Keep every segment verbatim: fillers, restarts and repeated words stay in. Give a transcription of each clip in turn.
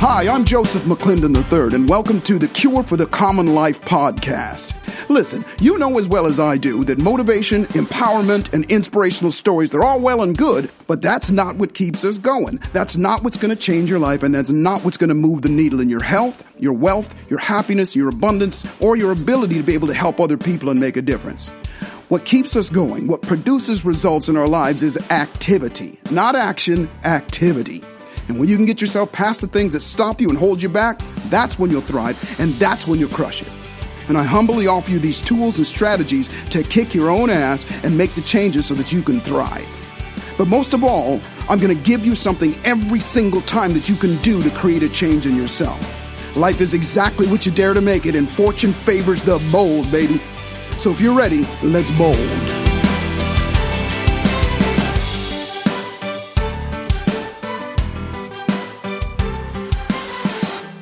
Hi, I'm Joseph McClendon the third, and welcome to the Cure for the Common Life podcast. Listen, you know as well as I do that motivation, empowerment, and inspirational stories, they're all well and good, but that's not what keeps us going. That's not what's going to change your life, and that's not what's going to move the needle in your health, your wealth, your happiness, your abundance, or your ability to be able to help other people and make a difference. What keeps us going, what produces results in our lives is activity. Not action, activity. And when you can get yourself past the things that stop you and hold you back, that's when you'll thrive, and that's when you'll crush it. And I humbly offer you these tools and strategies to kick your own ass and make the changes so that you can thrive. But most of all, I'm going to give you something every single time that you can do to create a change in yourself. Life is exactly what you dare to make it, and fortune favors the bold, baby. So if you're ready, let's bold.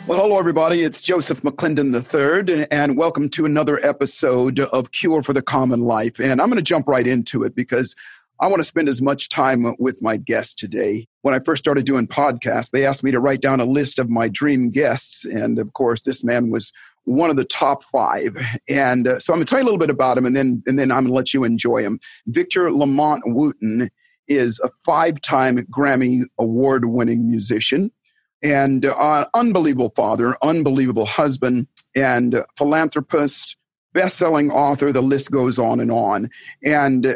Well, hello, everybody. It's Joseph McClendon the third, and welcome to another episode of Cure for the Common Life. And I'm going to jump right into it because I want to spend as much time with my guest today. When I first started doing podcasts, they asked me to write down a list of my dream guests. And of course, this man was one of the top five. And uh, so I'm going to tell you a little bit about him, and then and then I'm going to let you enjoy him. Victor Lamont Wooten is a five-time Grammy Award-winning musician and uh, unbelievable father, unbelievable husband, and uh, philanthropist, best-selling author. The list goes on and on. And uh,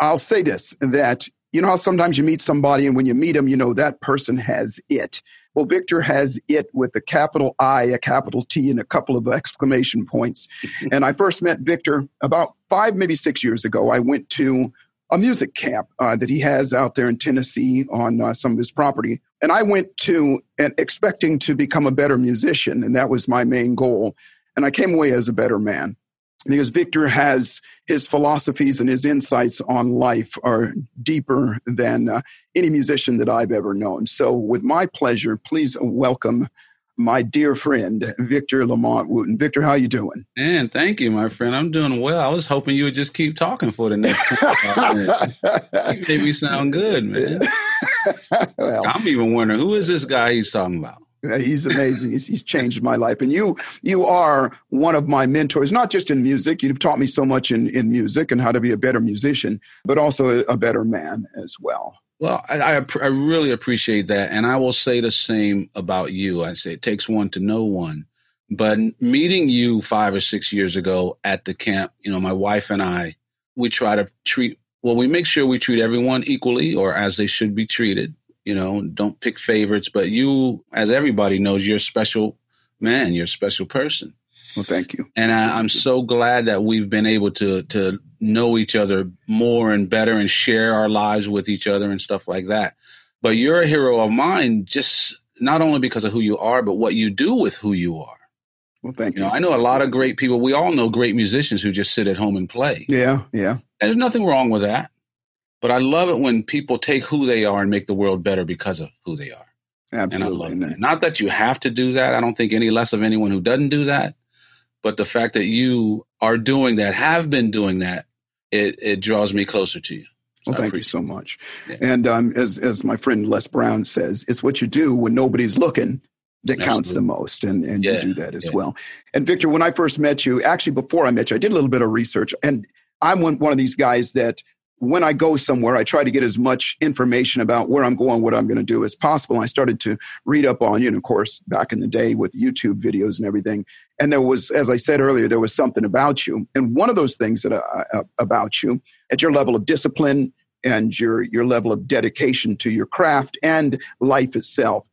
I'll say this, that you know how sometimes you meet somebody, and when you meet them, you know that person has it. Well, Victor has it with a capital I, a capital T, and a couple of exclamation points. And I first met Victor about five, maybe six years ago. I went to a music camp uh, that he has out there in Tennessee on uh, some of his property. And I went to and expecting to become a better musician, and that was my main goal. And I came away as a better man. Because Victor has his philosophies and his insights on life are deeper than uh, any musician that I've ever known. So with my pleasure, please welcome my dear friend, Victor Lamont Wooten. Victor, how are you doing? Man, thank you, my friend. I'm doing well. I was hoping you would just keep talking for the next twenty-five minutes. You made me sound good, man. Well, I'm even wondering, who is this guy he's talking about? He's amazing. He's, he's changed my life. And you you are one of my mentors, not just in music. You've taught me so much in, in music and how to be a better musician, but also a, a better man as well. Well, I, I I really appreciate that. And I will say the same about you. I say it takes one to know one. But meeting you five or six years ago at the camp, you know, my wife and I, we try to treat, well, we make sure we treat everyone equally or as they should be treated. You know, don't pick favorites, but you, as everybody knows, you're a special man, you're a special person. Well, thank you. And I, I'm so glad that we've been able to to know each other more and better and share our lives with each other and stuff like that. But you're a hero of mine, just not only because of who you are, but what you do with who you are. Well, thank you. you. Know, I know a lot of great people. We all know great musicians who just sit at home and play. Yeah, yeah. And there's nothing wrong with that. But I love it when people take who they are and make the world better because of who they are. Absolutely. And I love that. Not that you have to do that. I don't think any less of anyone who doesn't do that. But the fact that you are doing that, have been doing that, it, it draws me closer to you. So well, thank you so much. Yeah. And um, as as my friend Les Brown says, it's what you do when nobody's looking that Absolutely. Counts the most. And, and yeah. you do that as yeah. well. And Victor, when I first met you, actually before I met you, I did a little bit of research. And I'm one, one of these guys that when I go somewhere, I try to get as much information about where I'm going, what I'm going to do as possible. And I started to read up on you. And of course, back in the day with YouTube videos and everything. And there was, as I said earlier, there was something about you. And one of those things that uh, about you, at your level of discipline and your, your level of dedication to your craft and life itself.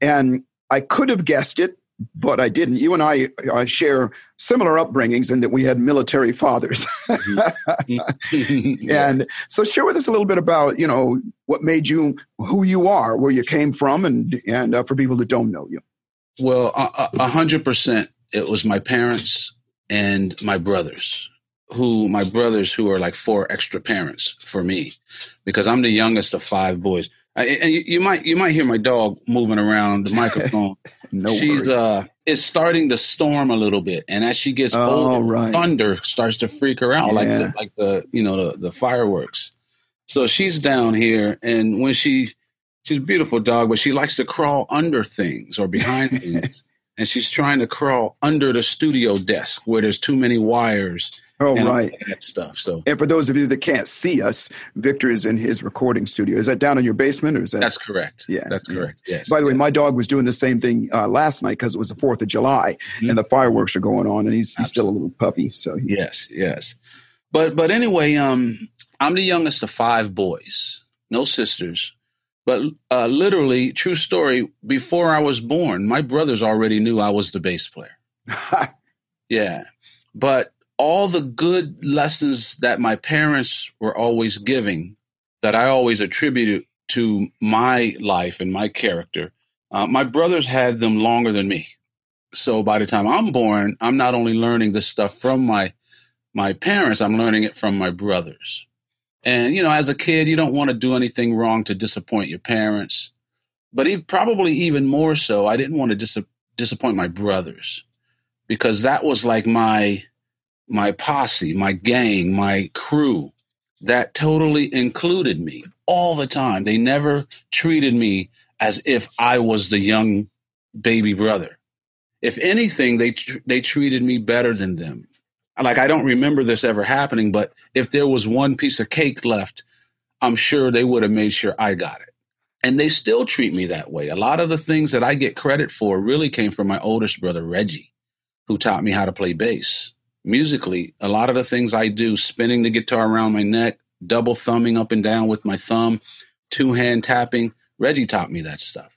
And I could have guessed it, but I didn't. You and I uh, share similar upbringings in that we had military fathers. And so share with us a little bit about, you know, what made you who you are, where you came from, and and uh, for people that don't know you. Well, a hundred percent, it was my parents and my brothers, who my brothers who are like four extra parents for me, because I'm the youngest of five boys. I, and you, you might you might hear my dog moving around the microphone. No worries. She's uh, it's starting to storm a little bit, and as she gets oh, older, right. thunder starts to freak her out, yeah. like the, like the you know the, the fireworks. So she's down here, and when she she's a beautiful dog, but she likes to crawl under things or behind things. And she's trying to crawl under the studio desk where there's too many wires. Oh, and right. That stuff. So, and for those of you that can't see us, Victor is in his recording studio. Is that down in your basement, or is that? That's correct. Yeah, that's correct. Yes. By the way, my dog was doing the same thing uh, last night because it was the Fourth of July, mm-hmm. and the fireworks are going on, and he's, he's still a little puppy. So he, yes, yes. But but anyway, um, I'm the youngest of five boys, no sisters. But uh, literally, true story. Before I was born, my brothers already knew I was the bass player. Yeah, but all the good lessons that my parents were always giving, that I always attributed to my life and my character, uh, my brothers had them longer than me. So by the time I'm born, I'm not only learning this stuff from my my parents, I'm learning it from my brothers. And, you know, as a kid, you don't want to do anything wrong to disappoint your parents. But he, probably even more so, I didn't want to dis- disappoint my brothers, because that was like my... my posse, my gang, my crew, that totally included me all the time. They never treated me as if I was the young baby brother. If anything, they tr- they treated me better than them. Like, I don't remember this ever happening, but if there was one piece of cake left, I'm sure they would have made sure I got it. And they still treat me that way. A lot of the things that I get credit for really came from my oldest brother, Reggie, who taught me how to play bass. Musically, a lot of the things I do, spinning the guitar around my neck, double thumbing up and down with my thumb, two-hand tapping, Reggie taught me that stuff.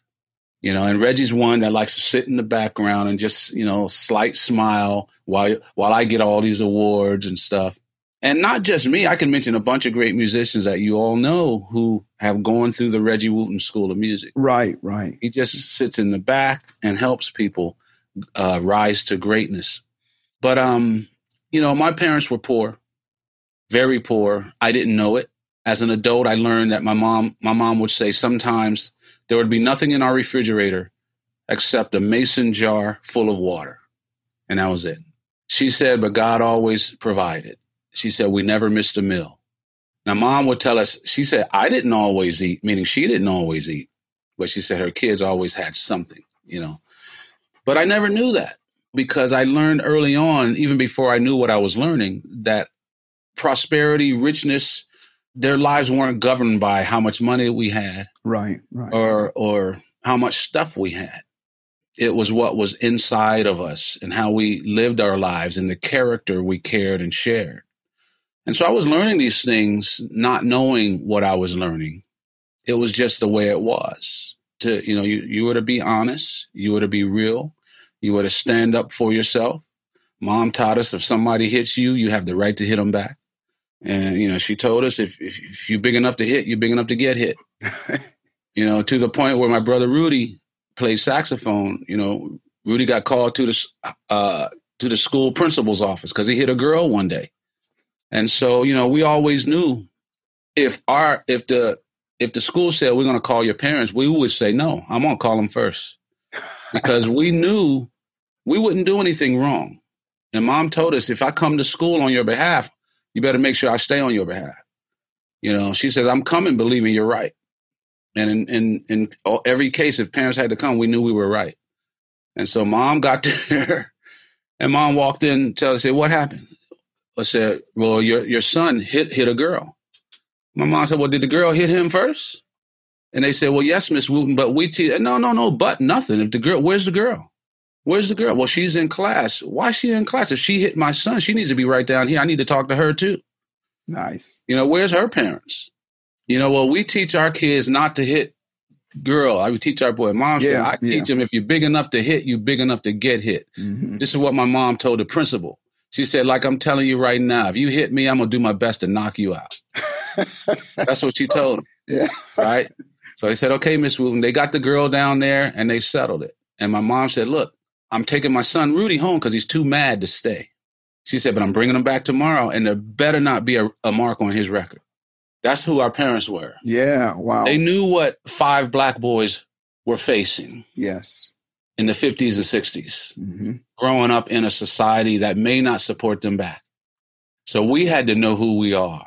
You know, and Reggie's one that likes to sit in the background and just, you know, slight smile while while I get all these awards and stuff. And not just me. I can mention a bunch of great musicians that you all know who have gone through the Reggie Wooten School of Music. Right, right. He just sits in the back and helps people uh, rise to greatness. But, um. You know, my parents were poor, very poor. I didn't know it. As an adult, I learned that my mom, my mom would say sometimes there would be nothing in our refrigerator except a mason jar full of water. And that was it. She said, but God always provided. She said, we never missed a meal. Now, mom would tell us, she said, I didn't always eat, meaning she didn't always eat. But she said her kids always had something, you know. But I never knew that. Because I learned early on, even before I knew what I was learning, that prosperity, richness, their lives weren't governed by how much money we had, right, right, or or how much stuff we had. It was what was inside of us and how we lived our lives and the character we cared and shared. And so I was learning these things, not knowing what I was learning. It was just the way it was. To you know, you, you were to be honest, you were to be real. You were to stand up for yourself. Mom taught us if somebody hits you, you have the right to hit them back. And, you know, she told us if, if, if you're big enough to hit, you're big enough to get hit. You know, to the point where my brother Rudy played saxophone. You know, Rudy got called to the uh, to the school principal's office because he hit a girl one day. And so, you know, we always knew if our if the if the school said we're going to call your parents, we would say, no, I'm going to call them first. Because we knew we wouldn't do anything wrong. And mom told us, if I come to school on your behalf, you better make sure I stay on your behalf. You know, she says, I'm coming believing you're right. And in, in, in every case, if parents had to come, we knew we were right. And so mom got there and mom walked in and told us, said, what happened? I said, well, your, your son hit, hit a girl. My mom said, well, did the girl hit him first? And they said, well, yes, Miss Wooten, but we teach. No, no, no, but nothing. If the girl, where's the girl? Where's the girl? Well, she's in class. Why is she in class? If she hit my son, she needs to be right down here. I need to talk to her, too. Nice. You know, where's her parents? You know, well, we teach our kids not to hit girl. I would teach our boy. Mom yeah, said, I yeah. teach them if you're big enough to hit, you're big enough to get hit. Mm-hmm. This is what my mom told the principal. She said, like I'm telling you right now, if you hit me, I'm going to do my best to knock you out. That's what she told him. Yeah. Right. So they said, okay, Miss Wooten, they got the girl down there and they settled it. And my mom said, look, I'm taking my son Rudy home because he's too mad to stay. She said, but I'm bringing him back tomorrow and there better not be a, a mark on his record. That's who our parents were. Yeah. Wow. They knew what five black boys were facing. Yes. In the fifties and sixties, mm-hmm. growing up in a society that may not support them back. So we had to know who we are.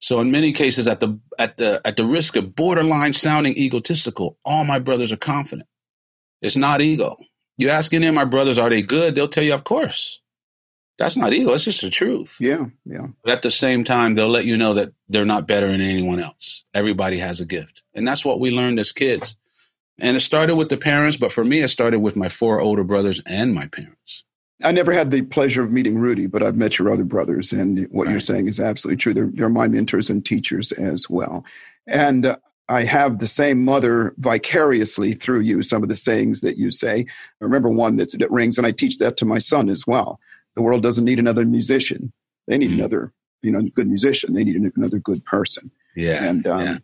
So in many cases, at the at the at the risk of borderline sounding egotistical, all my brothers are confident. It's not ego. You ask any of my brothers, are they good? They'll tell you, of course. That's not ego. It's just the truth. Yeah, yeah. But at the same time, they'll let you know that they're not better than anyone else. Everybody has a gift. And that's what we learned as kids. And it started with the parents, but for me, it started with my four older brothers and my parents. I never had the pleasure of meeting Rudy, but I've met your other brothers, and what right. you're saying is absolutely true. They're, they're my mentors and teachers as well. And uh, I have the same mother vicariously through you, some of the sayings that you say. I remember one that, that rings, and I teach that to my son as well. The world doesn't need another musician. They need mm-hmm. another you know, good musician. They need another good person. Yeah, and, um, yeah.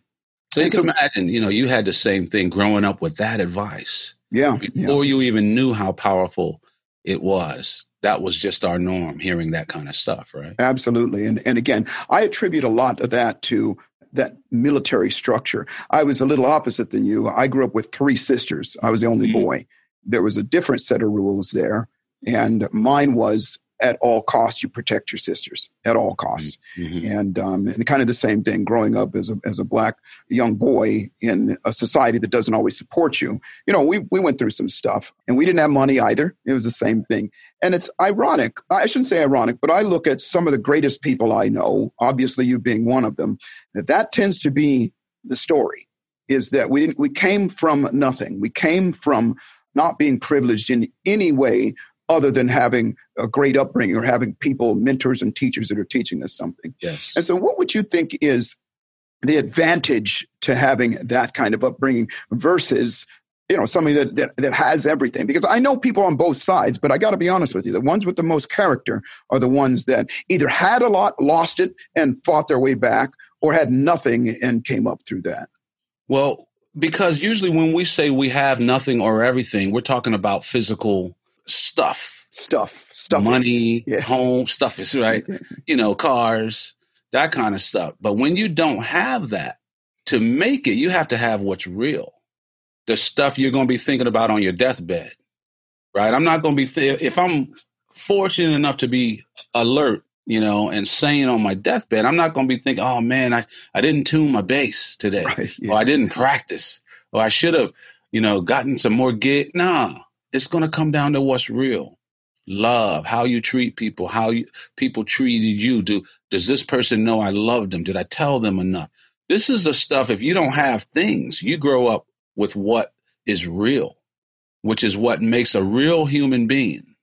So you can so, imagine, you know, you had the same thing growing up with that advice. Yeah. Before yeah. you even knew how powerful it was. That was just our norm, hearing that kind of stuff, right? Absolutely. And and again, I attribute a lot of that to that military structure. I was a little opposite than you. I grew up with three sisters. I was the only mm-hmm. boy. There was a different set of rules there. And mine was, at all costs, you protect your sisters, at all costs. Mm-hmm. And, um, and kind of the same thing, growing up as a, as a black young boy in a society that doesn't always support you. You know, we, we went through some stuff, and we didn't have money either. It was the same thing. And it's ironic. I shouldn't say ironic, but I look at some of the greatest people I know, obviously you being one of them, that that tends to be the story, is that we didn't, we came from nothing. We came from not being privileged in any way other than having a great upbringing or having people, mentors and teachers that are teaching us something. Yes. And so what would you think is the advantage to having that kind of upbringing versus, you know, something that, that, that has everything? Because I know people on both sides, but I got to be honest with you, the ones with the most character are the ones that either had a lot, lost it, and fought their way back, or had nothing and came up through that. Well, because usually when we say we have nothing or everything, we're talking about physical Stuff, stuff, stuff, money, yeah. home, stuff is right. You know, cars, that kind of stuff. But when you don't have that, to make it, you have to have what's real. The stuff you're going to be thinking about on your deathbed, right? I'm not going to be, th- if I'm fortunate enough to be alert, you know, and sane on my deathbed, I'm not going to be thinking, oh man, I, I didn't tune my bass today. Right, yeah. Or I didn't practice. Or I should have, you know, gotten some more gig. Nah. It's going to come down to what's real. Love, how you treat people, how you, people treated you. Do, does this person know I loved them? Did I tell them enough? This is the stuff, if you don't have things, you grow up with what is real, which is what makes a real human being.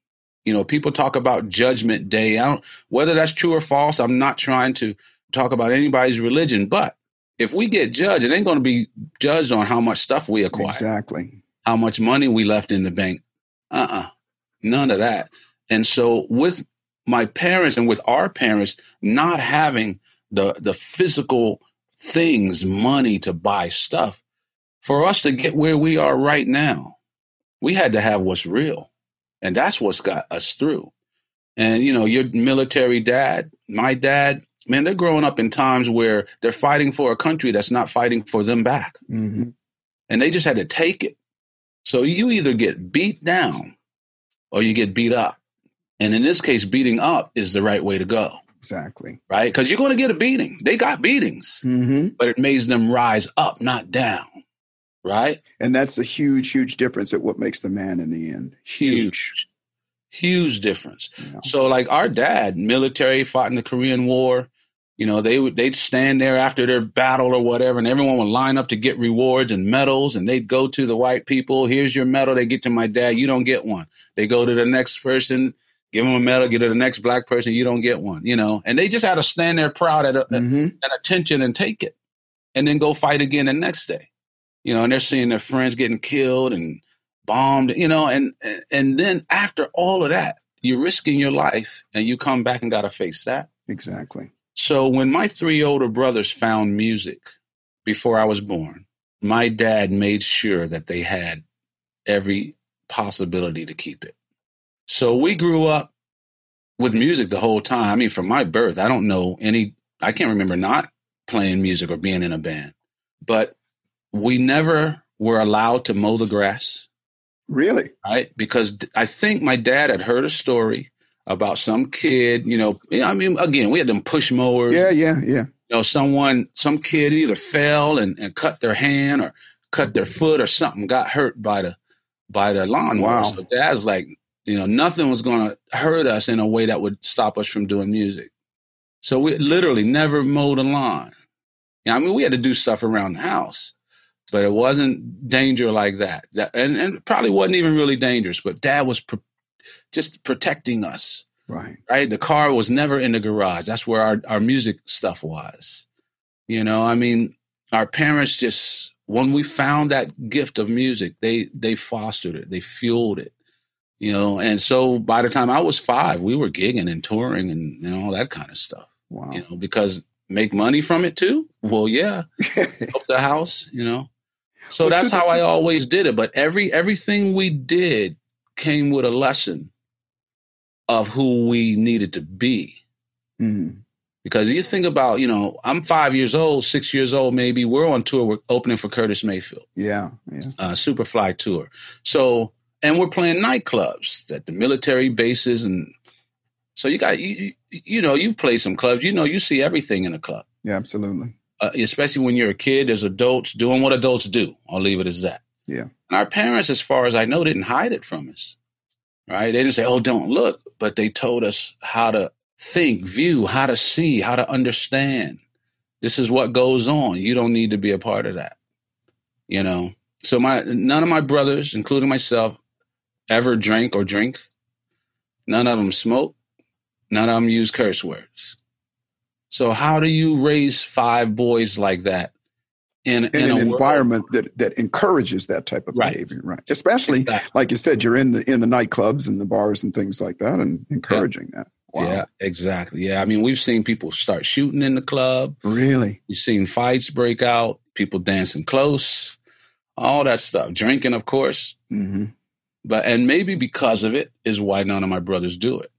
You know, people talk about Judgment Day. I don't, whether that's true or false, I'm not trying to talk about anybody's religion. But if we get judged, it ain't going to be judged on how much stuff we acquire. Exactly. How much money we left in the bank. Uh-uh, none of that. And so with my parents and with our parents not having the the physical things, money to buy stuff, for us to get where we are right now, we had to have what's real. And that's what's got us through. And, you know, your military dad, my dad, man, they're growing up in times where they're fighting for a country that's not fighting for them back. Mm-hmm. And they just had to take it. So you either get beat down or you get beat up. And in this case, beating up is the right way to go. Exactly. Right? Because you're going to get a beating. They got beatings, mm-hmm. but it makes them rise up, not down. Right? And that's a huge, huge difference at what makes the man in the end. Huge. Huge, huge difference. Yeah. So like our dad, military, fought in the Korean War. You know, they would, they'd stand there after their battle or whatever, and everyone would line up to get rewards and medals, and they'd go to the white people. Here's your medal. They get to my dad. You don't get one. They go to the next person, give them a medal, get to the next black person. You don't get one, you know, and they just had to stand there proud at, a, mm-hmm. at attention and take it and then go fight again the next day, you know, and they're seeing their friends getting killed and bombed, you know, and, and then after all of that, you're risking your life and you come back and got to face that. Exactly. So when my three older brothers found music before I was born, my dad made sure that they had every possibility to keep it. So we grew up with music the whole time. I mean, from my birth, I don't know any, I can't remember not playing music or being in a band, but we never were allowed to mow the grass. Really? Right? Because I think my dad had heard a story about some kid, you know, I mean, again, we had them push mowers. Yeah, yeah, yeah. know, someone, some kid either fell and, and cut their hand or cut their foot or something, got hurt by the by the lawnmower. Wow. So Dad's like, you know, nothing was going to hurt us in a way that would stop us from doing music. So we literally never mowed a lawn. I mean, we had to do stuff around the house, but it wasn't danger like that. And, and it probably wasn't even really dangerous, but Dad was pro- just protecting us. Right. Right. The car was never in the garage. That's where our, our music stuff was. You know, I mean, our parents just, when we found that gift of music, they, they fostered it. They fueled it, you know? And so by the time I was five, we were gigging and touring and, and all that kind of stuff. Wow. You know, because make money from it too? Well, yeah. Up the house, you know? So well, that's how I always did it. But every, everything we did came with a lesson of who we needed to be. Mm. Because you think about, you know, I'm five years old, six years old, maybe. We're on tour. We're opening for Curtis Mayfield. Yeah. yeah. Uh, Superfly tour. So, and we're playing nightclubs at the military bases. And so you got, you, you know, you've played some clubs, you know, you see everything in a club. Yeah, absolutely. Uh, especially when you're a kid, there's adults doing what adults do. I'll leave it as that. Yeah. And our parents, as far as I know, didn't hide it from us. Right? They didn't say, oh, don't look. But they told us how to think, view, how to see, how to understand. This is what goes on. You don't need to be a part of that. You know? So my none of my brothers, including myself, ever drank or drink. None of them smoked. None of them used curse words. So how do you raise five boys like that? In, in, in an environment that, that encourages that type of right. behavior, right? Especially, exactly. like you said, you're in the in the nightclubs and the bars and things like that and encouraging yeah. that. Wow. Yeah, exactly. Yeah, I mean, we've seen people start shooting in the club. Really? We've seen fights break out, people dancing close, all that stuff. Drinking, of course. Mm-hmm. But and maybe because of it is why none of my brothers do it.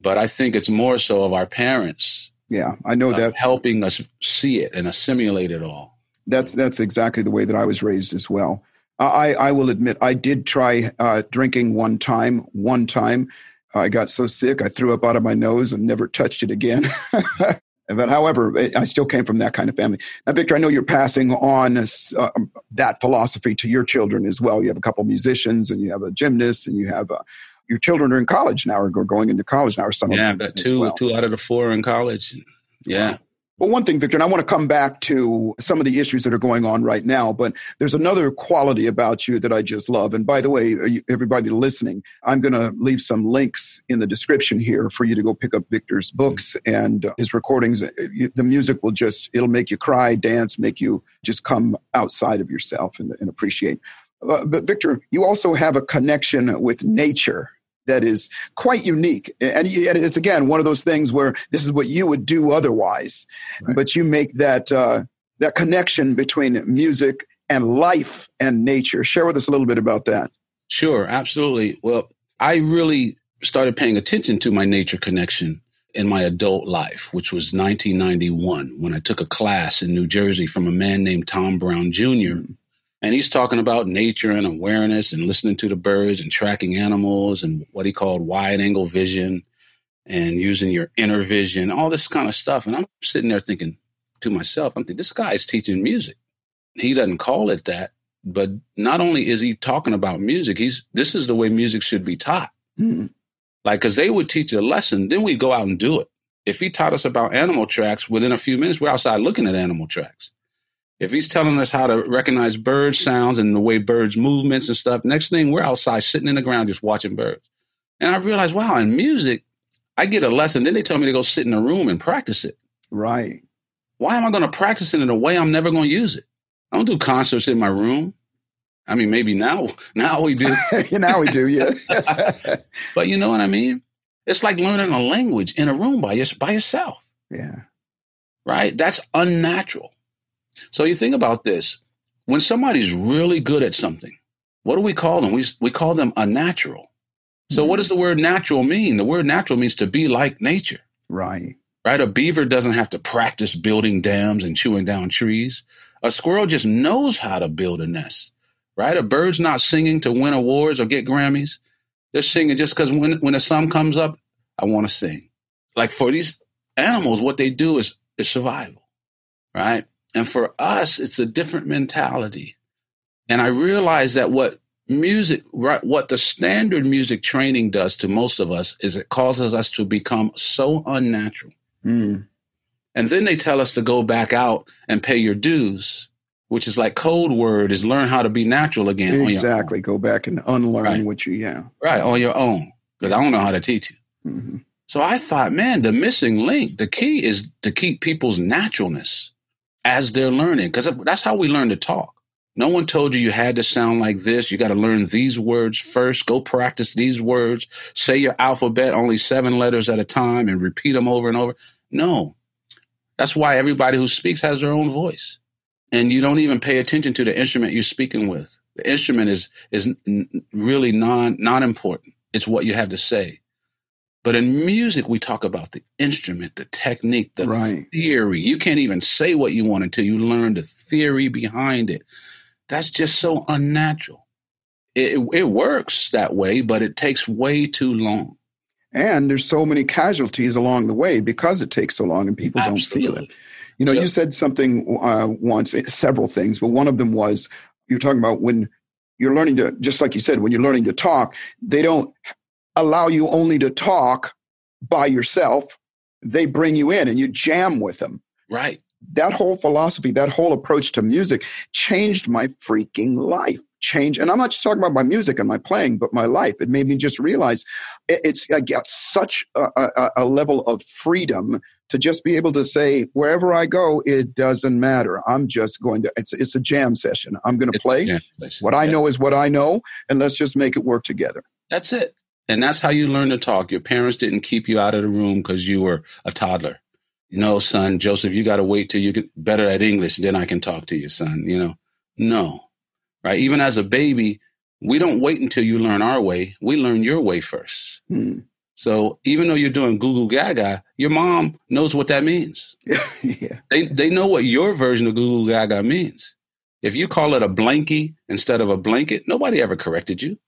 But I think it's more so of our parents. Yeah, I know uh, that's helping us see it and assimilate it all. That's that's exactly the way that I was raised as well. I, I will admit I did try uh, drinking one time. One time I got so sick I threw up out of my nose and never touched it again. But however, I still came from that kind of family. Now, Victor, I know you're passing on uh, that philosophy to your children as well. You have a couple musicians and you have a gymnast and you have uh, your children are in college now or going into college now or something. Yeah, I've got two, well. two out of the four in college. Yeah. Wow. Well, one thing, Victor, and I want to come back to some of the issues that are going on right now, but there's another quality about you that I just love. And by the way, everybody listening, I'm going to leave some links in the description here for you to go pick up Victor's books and his recordings. The music will just, it'll make you cry, dance, make you just come outside of yourself and, and appreciate. Uh, but Victor, you also have a connection with nature that is quite unique. And it's, again, one of those things where this is what you would do otherwise. Right. But you make that uh, that connection between music and life and nature. Share with us a little bit about that. Sure, absolutely. Well, I really started paying attention to my nature connection in my adult life, which was nineteen ninety-one, when I took a class in New Jersey from a man named Tom Brown Junior And he's talking about nature and awareness and listening to the birds and tracking animals and what he called wide angle vision and using your inner vision, all this kind of stuff. And I'm sitting there thinking to myself, I'm thinking, this guy's teaching music. He doesn't call it that. But not only is he talking about music, he's this is the way music should be taught. Mm-hmm. Like, because they would teach a lesson, then we go out and do it. If he taught us about animal tracks, within a few minutes, we're outside looking at animal tracks. If he's telling us how to recognize bird sounds and the way birds' movements and stuff, next thing we're outside sitting in the ground just watching birds. And I realized, wow, in music, I get a lesson. Then they tell me to go sit in a room and practice it. Right. Why am I going to practice it in a way I'm never going to use it? I don't do concerts in my room. I mean, maybe now, now we do. Now we do, yeah. But you know what I mean? It's like learning a language in a room by, your, by yourself. Yeah. Right? That's unnatural. So you think about this, when somebody's really good at something, what do we call them? We we call them a natural. So mm-hmm. What does the word natural mean? The word natural means to be like nature. Right. Right. A beaver doesn't have to practice building dams and chewing down trees. A squirrel just knows how to build a nest. Right. A bird's not singing to win awards or get Grammys. They're singing just because when, when the sun comes up, I want to sing. Like for these animals, what they do is, is survival. right? And for us, it's a different mentality. And I realized that what music, right, what the standard music training does to most of us is it causes us to become so unnatural. Mm. And then they tell us to go back out and pay your dues, which is like code word is learn how to be natural again. Exactly. Go back and unlearn right. what you, yeah. Right. On your own. Because I don't know how to teach you. Mm-hmm. So I thought, man, the missing link, the key is to keep people's naturalness as they're learning. Because that's how we learn to talk. No one told you you had to sound like this. You got to learn these words first. Go practice these words. Say your alphabet only seven letters at a time and repeat them over and over. No. That's why everybody who speaks has their own voice. And you don't even pay attention to the instrument you're speaking with. The instrument is is n- really non, not important. It's what you have to say. But in music, we talk about the instrument, the technique, the right. theory. You can't even say what you want until you learn the theory behind it. That's just so unnatural. It, it works that way, but it takes way too long. And there's so many casualties along the way because it takes so long and people Absolutely. Don't feel it. You know, yep. you said something uh, once, several things, but one of them was you're talking about when you're learning to, just like you said, when you're learning to talk, they don't allow you only to talk by yourself. They bring you in and you jam with them. Right. That whole philosophy, that whole approach to music changed my freaking life. Change. And I'm not just talking about my music and my playing, but my life. It made me just realize it, it's I got such a, a, a level of freedom to just be able to say, wherever I go, it doesn't matter. I'm just going to, it's, it's a jam session. I'm going to play. What I know is what I know, and let's just make it work together. That's it. And that's how you learn to talk. Your parents didn't keep you out of the room because you were a toddler. No, son, Joseph, you got to wait till you get better at English, then I can talk to you, son. You know, no. Right. Even as a baby, we don't wait until you learn our way. We learn your way first. Hmm. So even though you're doing goo goo gaga, your mom knows what that means. yeah. They they know what your version of goo goo gaga means. If you call it a blankie instead of a blanket, nobody ever corrected you.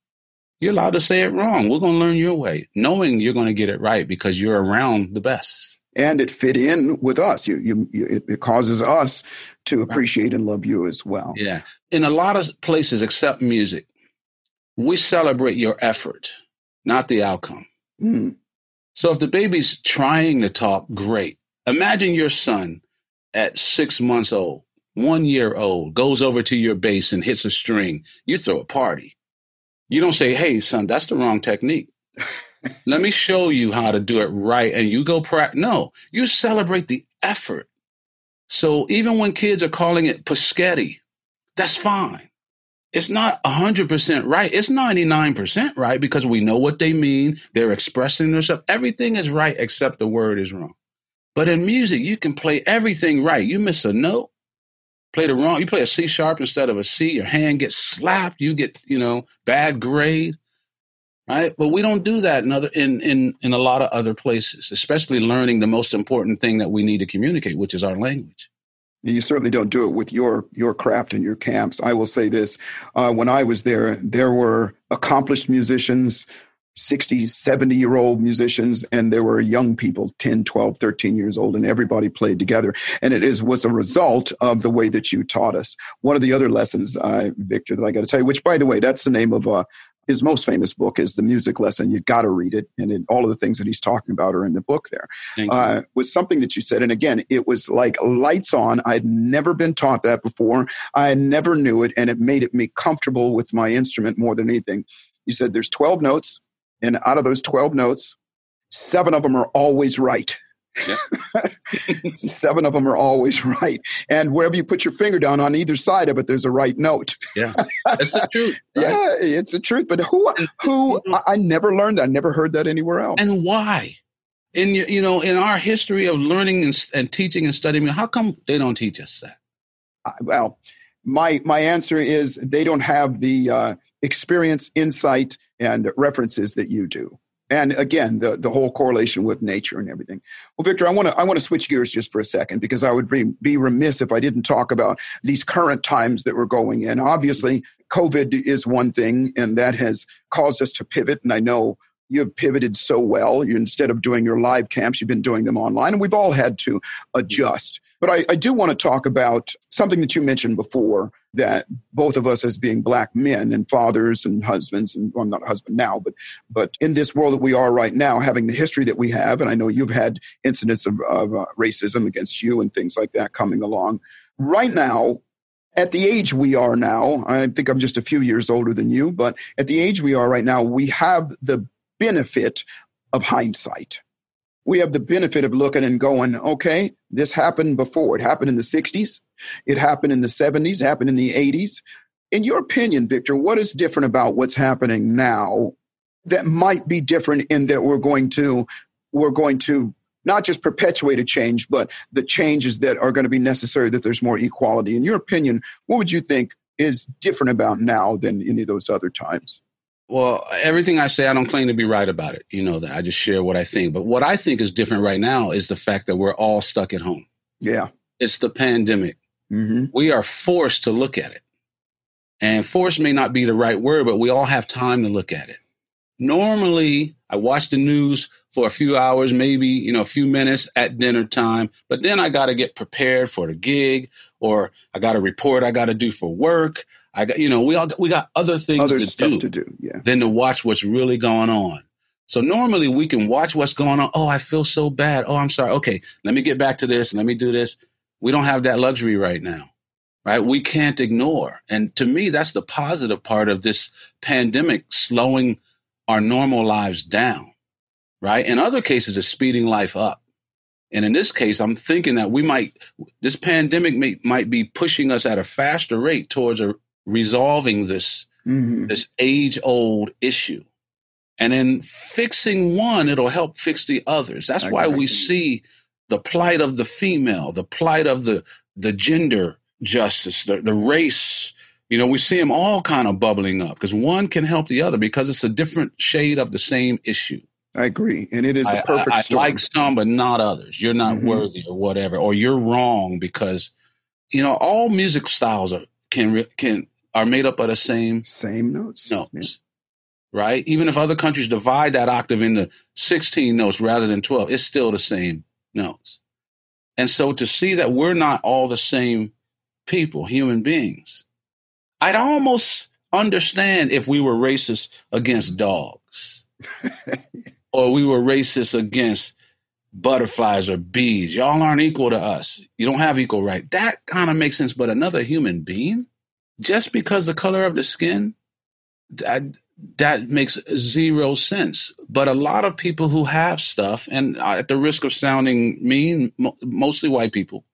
You're allowed to say it wrong. We're going to learn your way, knowing you're going to get it right because you're around the best. And it fit in with us. You, you, you it, it causes us to appreciate and love you as well. Yeah. In a lot of places, except music, we celebrate your effort, not the outcome. Mm. So if the baby's trying to talk, great. Imagine your son at six months old, one year old, goes over to your bass and hits a string. You throw a party. You don't say, hey, son, that's the wrong technique. Let me show you how to do it right. And you go practice. No, you celebrate the effort. So even when kids are calling it Paschetti, that's fine. It's not one hundred percent right. It's ninety-nine percent right because we know what they mean. They're expressing themselves. Everything is right except the word is wrong. But in music, you can play everything right. You miss a note, play the wrong. You play a C sharp instead of a C. Your hand gets slapped. You get, you know, bad grade. Right. But we don't do that in other in, in, in a lot of other places, especially learning the most important thing that we need to communicate, which is our language. You certainly don't do it with your your craft and your camps. I will say this. Uh, when I was there, there were accomplished musicians, sixty, seventy-year-old musicians, and there were young people, ten, twelve, thirteen years old, and everybody played together. And it is was a result of the way that you taught us. One of the other lessons, uh, Victor, that I got to tell you, which, by the way, that's the name of a uh, his most famous book is The Music Lesson. You got to read it. And it, all of the things that he's talking about are in the book there. Uh, was something that you said. And again, it was like lights on. I'd never been taught that before. I never knew it. And it made it me comfortable with my instrument more than anything. You said there's twelve notes. And out of those twelve notes, seven of them are always right. Yep. Seven of them are always right, and wherever you put your finger down on either side of it, there's a right note. Yeah, that's the truth. Right? Yeah, it's the truth. But who, who? I never learned. I never heard that anywhere else. And why? In you know, in our history of learning and, and teaching and studying, how come they don't teach us that? Uh, well, my my answer is they don't have the uh, experience, insight, and references that you do. And again, the, the whole correlation with nature and everything. Well, Victor, I want to I want to switch gears just for a second because I would be, be remiss if I didn't talk about these current times that we're going in. Obviously, COVID is one thing, and that has caused us to pivot. And I know you have pivoted so well. You, instead of doing your live camps, you've been doing them online, and we've all had to adjust. But I, I do want to talk about something that you mentioned before, that both of us as being black men and fathers and husbands, and well, I'm not a husband now, but but in this world that we are right now, having the history that we have, and I know you've had incidents of, of uh, racism against you and things like that coming along. Right now, at the age we are now, I think I'm just a few years older than you, but at the age we are right now, we have the benefit of hindsight. We have the benefit of looking and going, okay, this happened before. It happened in the sixties. It happened in the seventies. It happened in the eighties. In your opinion, Victor, what is different about what's happening now that might be different in that we're going to, we're going to not just perpetuate a change, but the changes that are going to be necessary, that there's more equality? In your opinion, what would you think is different about now than any of those other times? Well, everything I say, I don't claim to be right about it. You know that. I just share what I think. But what I think is different right now is the fact that we're all stuck at home. Yeah. It's the pandemic. Mm-hmm. We are forced to look at it. And forced may not be the right word, but we all have time to look at it. Normally, I watch the news for a few hours, maybe, you know, a few minutes at dinner time. But then I got to get prepared for the gig, or I got a report I got to do for work. I got, you know, we all we got other things other to, stuff do to do yeah. than to watch what's really going on. So normally we can watch what's going on. Oh, I feel so bad. Oh, I'm sorry. Okay, let me get back to this. Let me do this. We don't have that luxury right now, right? We can't ignore. And to me, that's the positive part of this pandemic slowing our normal lives down, right? In other cases, it's speeding life up. And in this case, I'm thinking that we might, this pandemic may, might be pushing us at a faster rate towards a, resolving this, mm-hmm. this age-old issue. And in fixing one, it'll help fix the others. That's I why we see the plight of the female, the plight of the the gender justice, the, the race. You know, we see them all kind of bubbling up because one can help the other because it's a different shade of the same issue. I agree. And it is I, a perfect I, I story. I like some, but not others. You're not mm-hmm. worthy or whatever, or you're wrong because, you know, all music styles are can can are made up of the same same notes, notes yeah. right? Even if other countries divide that octave into sixteen notes rather than twelve, it's still the same notes. And so to see that we're not all the same people, human beings, I'd almost understand if we were racist against dogs or we were racist against butterflies or bees. Y'all aren't equal to us. You don't have equal right. That kind of makes sense. But another human being? Just because the color of the skin, that, that makes zero sense. But a lot of people who have stuff, and at the risk of sounding mean, mo- mostly white people,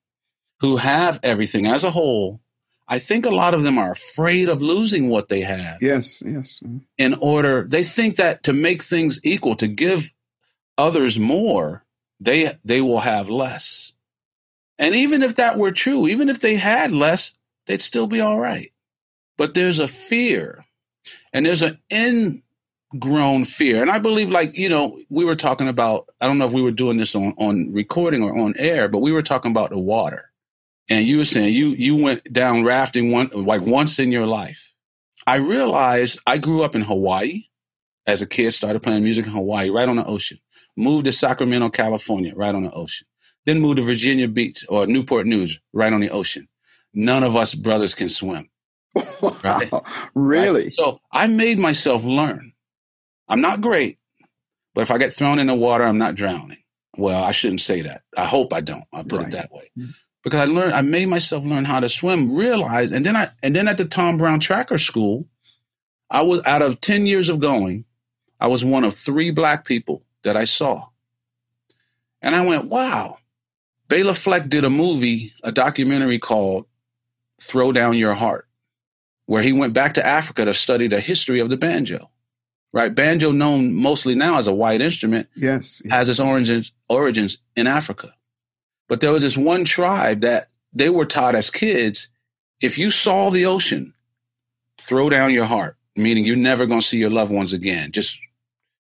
who have everything as a whole, I think a lot of them are afraid of losing what they have. Yes, yes. In order, they think that to make things equal, to give others more, they they will have less. And even if that were true, even if they had less, they'd still be all right. But there's a fear, and there's an ingrown fear. And I believe, like, you know, we were talking about, I don't know if we were doing this on, on recording or on air, but we were talking about the water. And you were saying you you went down rafting one like once in your life. I realized I grew up in Hawaii as a kid, started playing music in Hawaii, right on the ocean. Moved to Sacramento, California, right on the ocean. Then moved to Virginia Beach or Newport News, right on the ocean. None of us brothers can swim. Right? Really? Right? So I made myself learn. I'm not great, but if I get thrown in the water, I'm not drowning. Well, I shouldn't say that. I hope I don't. I'll put right. it that way. Because I learned, I made myself learn how to swim, realize, and then I, and then at the Tom Brown Tracker School, I was, out of ten years of going, I was one of three black people that I saw. And I went, wow. Bela Fleck did a movie, a documentary called Throw Down Your Heart, where he went back to Africa to study the history of the banjo, right? Banjo, known mostly now as a white instrument, yes, yes. has its origins origins in Africa. But there was this one tribe that they were taught as kids, if you saw the ocean, throw down your heart, meaning you're never going to see your loved ones again. Just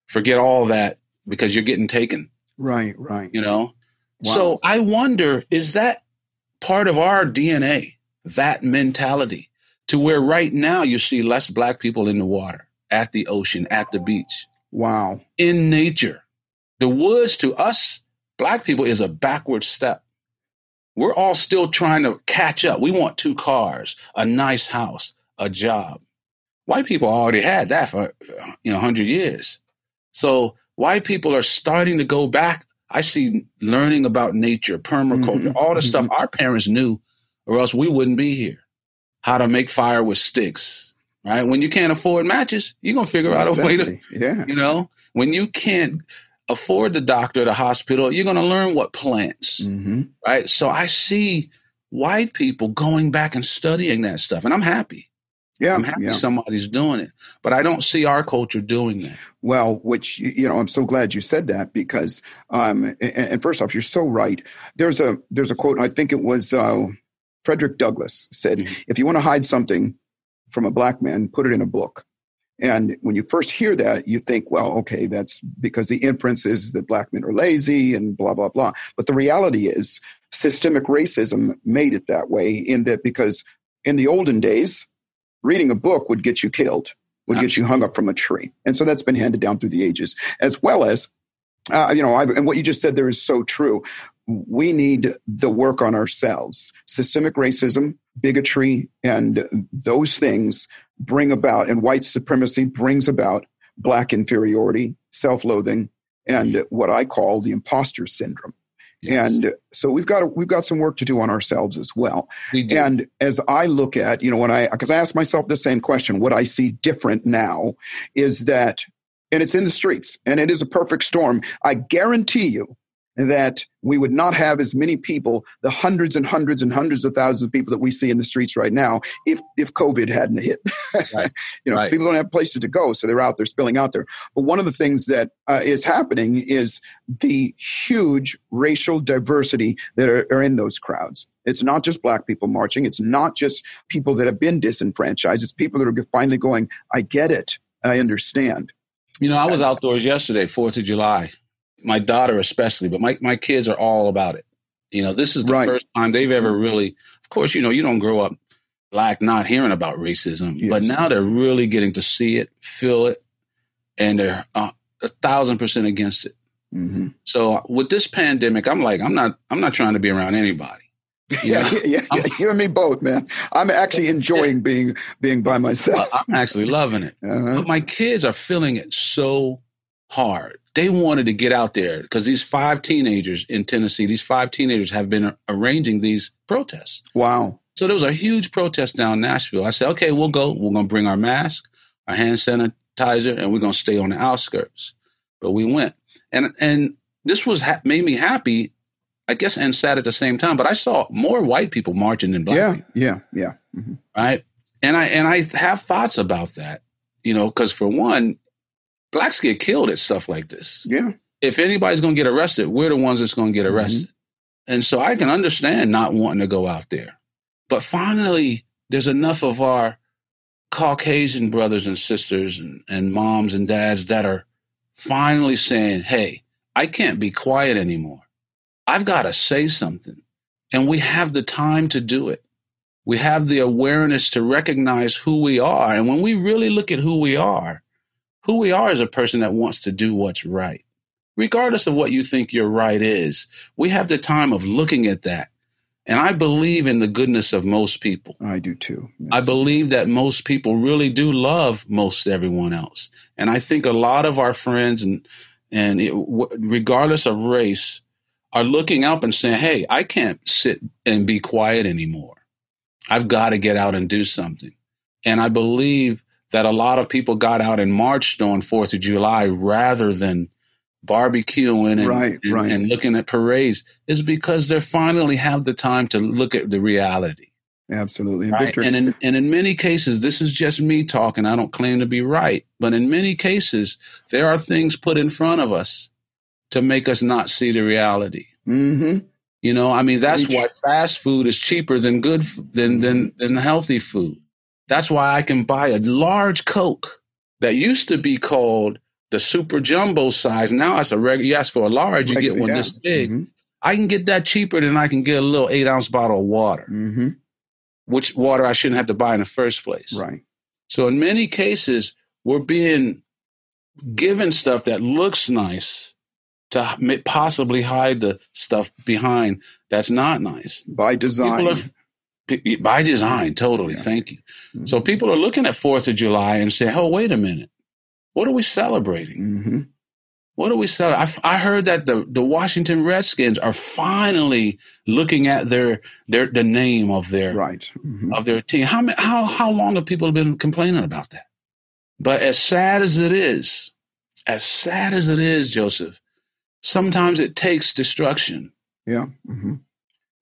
forget all that because you're getting taken. Right, right. You know? Wow. So I wonder, is that part of our D N A? That mentality to where right now you see less black people in the water, at the ocean, at the beach. Wow. In nature. The woods to us, black people, is a backward step. We're all still trying to catch up. We want two cars, a nice house, a job. White people already had that for, you know, one hundred years. So white people are starting to go back. I see learning about nature, permaculture, mm-hmm. all the mm-hmm. stuff our parents knew, or else we wouldn't be here. How to make fire with sticks, right? When you can't afford matches, you're going to figure out a way to, yeah. you know, when you can't afford the doctor, the hospital, you're going to learn what plants, mm-hmm. right? So I see white people going back and studying that stuff, and I'm happy. Yeah, I'm happy yeah. somebody's doing it, but I don't see our culture doing that. Well, which, you know, I'm so glad you said that because, um, and, and first off, you're so right. There's a there's a quote, I think it was uh, Frederick Douglass said, mm-hmm. if you want to hide something from a black man, put it in a book. And when you first hear that, you think, well, okay, that's because the inference is that black men are lazy and blah, blah, blah. But the reality is systemic racism made it that way in that because in the olden days, reading a book would get you killed, would Absolutely. Get you hung up from a tree. And so that's been handed down through the ages, as well as, uh, you know, I've, and what you just said there is so true. We need the work on ourselves. Systemic racism, bigotry, and those things bring about, and white supremacy brings about black inferiority, self-loathing, and mm-hmm. what I call the imposter syndrome. Yes. And so we've got to, we've got some work to do on ourselves as well. We do. And as I look at, you know, when I, because I ask myself the same question, what I see different now is that, and it's in the streets, and it is a perfect storm. I guarantee you that we would not have as many people, the hundreds and hundreds and hundreds of thousands of people that we see in the streets right now, if if COVID hadn't hit. Right. you know, right. People don't have places to go, so they're out there spilling out there. But one of the things that uh, is happening is the huge racial diversity that are, are in those crowds. It's not just black people marching. It's not just people that have been disenfranchised. It's people that are finally going, I get it. I understand. You know, I was outdoors yesterday, fourth of July. My daughter especially, but my, my kids are all about it. You know, this is the right. first time they've ever really, of course, you know, you don't grow up black not hearing about racism, yes. but now they're really getting to see it, feel it, and they're uh, a thousand percent against it. Mm-hmm. So with this pandemic, I'm like, I'm not, I'm not trying to be around anybody. Yeah, yeah, yeah, yeah. You and me both, man. I'm actually enjoying yeah. being, being by myself. Well, I'm actually loving it. Uh-huh. But my kids are feeling it so hard. They wanted to get out there because these five teenagers in Tennessee, these five teenagers have been arranging these protests. Wow. So there was a huge protest down in Nashville. I said, okay, we'll go. We're going to bring our mask, our hand sanitizer, and we're going to stay on the outskirts. But we went. And and this was ha- made me happy, I guess, and sad at the same time. But I saw more white people marching than black yeah, people. Yeah, yeah, yeah. Mm-hmm. Right? And I, and I have thoughts about that, you know, because for one, blacks get killed at stuff like this. Yeah. If anybody's going to get arrested, we're the ones that's going to get arrested. Mm-hmm. And so I can understand not wanting to go out there. But finally, there's enough of our Caucasian brothers and sisters and, and moms and dads that are finally saying, hey, I can't be quiet anymore. I've got to say something. And we have the time to do it. We have the awareness to recognize who we are. And when we really look at who we are, who we are is a person that wants to do what's right. Regardless of what you think your right is, we have the time of looking at that. And I believe in the goodness of most people. I do too. Yes. I believe that most people really do love most everyone else. And I think a lot of our friends, and and it, w- regardless of race, are looking up and saying, hey, I can't sit and be quiet anymore. I've got to get out and do something. And I believe that a lot of people got out and marched on fourth of July rather than barbecuing and, right, and, right. and looking at parades is because they finally have the time to look at the reality. Absolutely. Right? Victor, and, in, and in many cases, this is just me talking. I don't claim to be right. But in many cases, there are things put in front of us to make us not see the reality. Mm-hmm. You know, I mean, that's why fast food is cheaper than good than than than healthy food. That's why I can buy a large Coke that used to be called the super jumbo size. Now it's a regular. You ask for a large, you get one yeah. this big. Mm-hmm. I can get that cheaper than I can get a little eight ounce bottle of water, mm-hmm. which water I shouldn't have to buy in the first place. Right. So in many cases, we're being given stuff that looks nice to possibly hide the stuff behind. That's not nice. By design. Are, by design, totally. Yeah. Thank you. Mm-hmm. So people are looking at fourth of July and say, oh, wait a minute. What are we celebrating? Mm-hmm. What are we celebrating? I, I heard that the, the Washington Redskins are finally looking at their their the name of their right. mm-hmm. of their team. How how how long have people been complaining about that? But as sad as it is, as sad as it is, Joseph, sometimes it takes destruction. Yeah. Mm-hmm.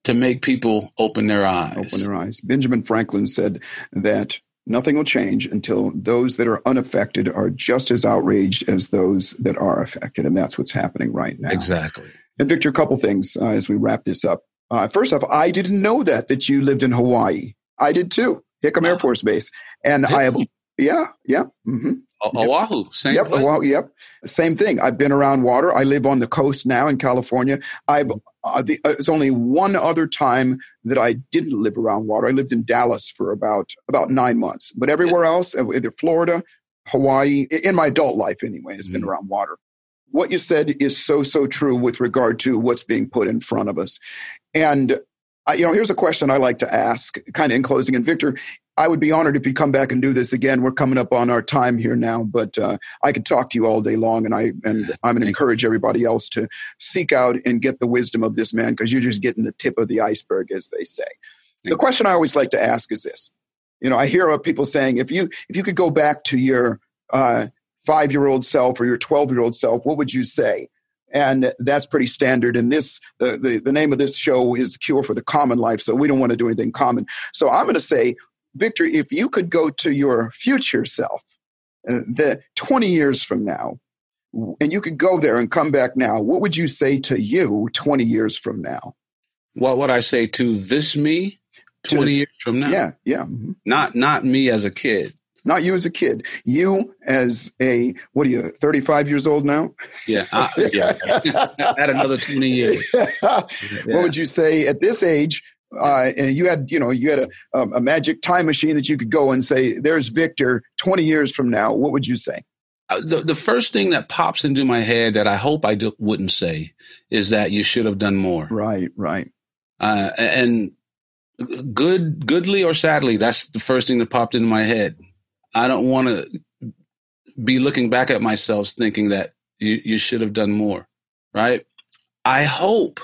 To make people open their eyes. Open their eyes. Benjamin Franklin said that nothing will change until those that are unaffected are just as outraged as those that are affected. And that's what's happening right now. Exactly. And Victor, a couple things uh, as we wrap this up. Uh, first off, I didn't know that, that you lived in Hawaii. I did too. Hickam Air Force Base. And I have, yeah, yeah. Mm-hmm. Oahu, same yep, place. Oahu, yep, same thing. I've been around water. I live on the coast now in California. I've uh, the, uh, it's only one other time that I didn't live around water. I lived in Dallas for about about nine months, but everywhere yeah. else, either Florida, Hawaii, in my adult life anyway, has mm-hmm. been around water. What you said is so so true with regard to what's being put in front of us, and I, you know, here's a question I like to ask, kind of in closing. And Victor, I would be honored if you'd come back and do this again. We're coming up on our time here now, but uh, I could talk to you all day long, and, I, and I'm going to encourage everybody else to seek out and get the wisdom of this man, because you're just getting the tip of the iceberg, as they say. The question I always like to ask is this. You know, I hear people saying, if you if you could go back to your uh, five-year-old self or your twelve-year-old self, what would you say? And that's pretty standard. And this, the, the, the name of this show is Cure for the Common Life, so we don't want to do anything common. So I'm going to say, Victor, if you could go to your future self, uh, the twenty years from now, and you could go there and come back now, what would you say to you twenty years from now? What would I say to this me twenty to, years from now? Yeah, yeah. Mm-hmm. Not not me as a kid. Not you as a kid. You as a, what are you, thirty-five years old now? Yeah. I, yeah. At another twenty years. Yeah. What would you say at this age? Uh, and you had, you know, you had a, um, a magic time machine that you could go and say, there's Victor twenty years from now. What would you say? Uh, the, the first thing that pops into my head that I hope I do, wouldn't say is that you should have done more. Right, right. Uh, and good, goodly or sadly, that's the first thing that popped into my head. I don't want to be looking back at myself thinking that you, you should have done more, right? I hope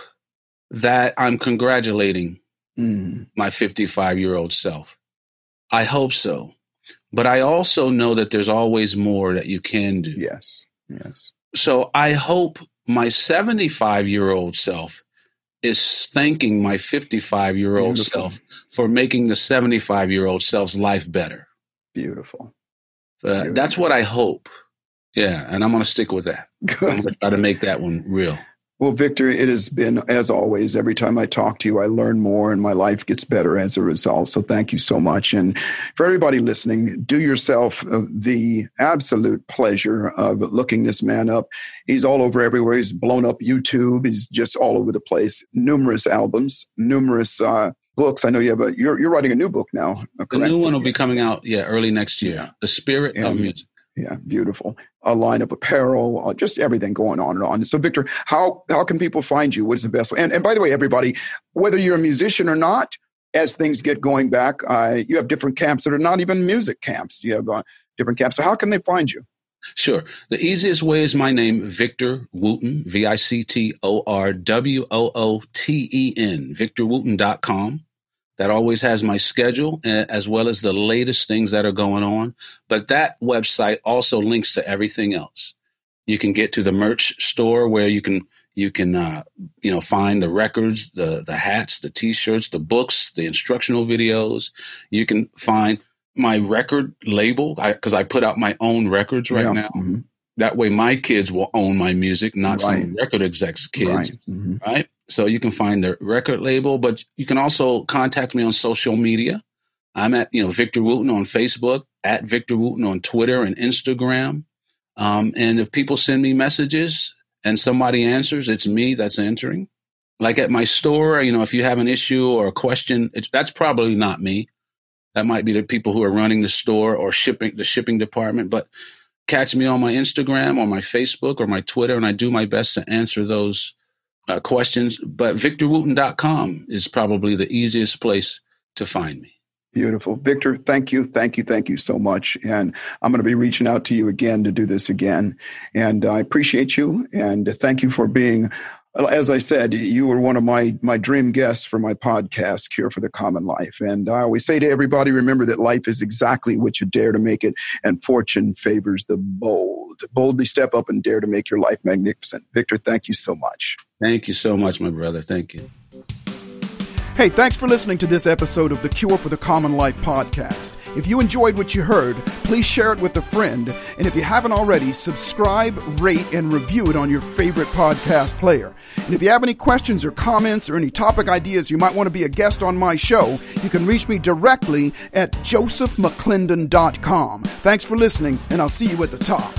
that I'm congratulating Mm. my fifty-five-year-old self. I hope so. But I also know that there's always more that you can do. Yes, yes. So I hope my seventy-five-year-old self is thanking my fifty-five-year-old Beautiful. Self for making the seventy-five-year-old self's life better. Beautiful. Uh, Beautiful. That's what I hope. Yeah, and I'm going to stick with that. Good. I'm going to try to make that one real. Well, Victor, it has been, as always, every time I talk to you, I learn more and my life gets better as a result. So thank you so much. And for everybody listening, do yourself the absolute pleasure of looking this man up. He's all over everywhere. He's blown up YouTube. He's just all over the place. Numerous albums, numerous uh, books. I know you have a, you're, you're writing a new book now. Correct? The new one will be coming out, yeah, early next year. Yeah. The Spirit and, of Music. Yeah, beautiful. A line of apparel, just everything going on and on. So, Victor, how how can people find you? What's the best way? And, and by the way, everybody, whether you're a musician or not, as things get going back, uh, you have different camps that are not even music camps. You have uh, different camps. So how can they find you? Sure. The easiest way is my name, Victor Wooten, V I C T O R W O O T E N, Victor Wooten dot com. That always has my schedule as well as the latest things that are going on. But that website also links to everything else. You can get to the merch store where you can you can uh, you know find the records, the the hats, the T-shirts, the books, the instructional videos. You can find my record label because I, I put out my own records right yeah. now. Mm-hmm. That way, my kids will own my music, not right. some record execs' kids, right? Mm-hmm. right? So you can find the record label, but you can also contact me on social media. I'm at, you know, Victor Wooten on Facebook, at Victor Wooten on Twitter and Instagram. Um, and if people send me messages and somebody answers, it's me that's answering. Like at my store, you know, if you have an issue or a question, it's, that's probably not me. That might be the people who are running the store or shipping the shipping department. But catch me on my Instagram, on my Facebook, or my Twitter, and I do my best to answer those uh, questions. But Victor Wooten dot com is probably the easiest place to find me. Beautiful. Victor, thank you, thank you, thank you so much. And I'm going to be reaching out to you again to do this again. And I appreciate you, and thank you for being, as I said, you were one of my, my dream guests for my podcast, Cure for the Common Life. And I always say to everybody, remember that life is exactly what you dare to make it, and fortune favors the bold. Boldly step up and dare to make your life magnificent. Victor, thank you so much. Thank you so much, my brother. Thank you. Hey, thanks for listening to this episode of the Cure for the Common Life podcast. If you enjoyed what you heard, please share it with a friend. And if you haven't already, subscribe, rate, and review it on your favorite podcast player. And if you have any questions or comments or any topic ideas you might want to be a guest on my show, you can reach me directly at joseph mcclendon dot com. Thanks for listening, and I'll see you at the top.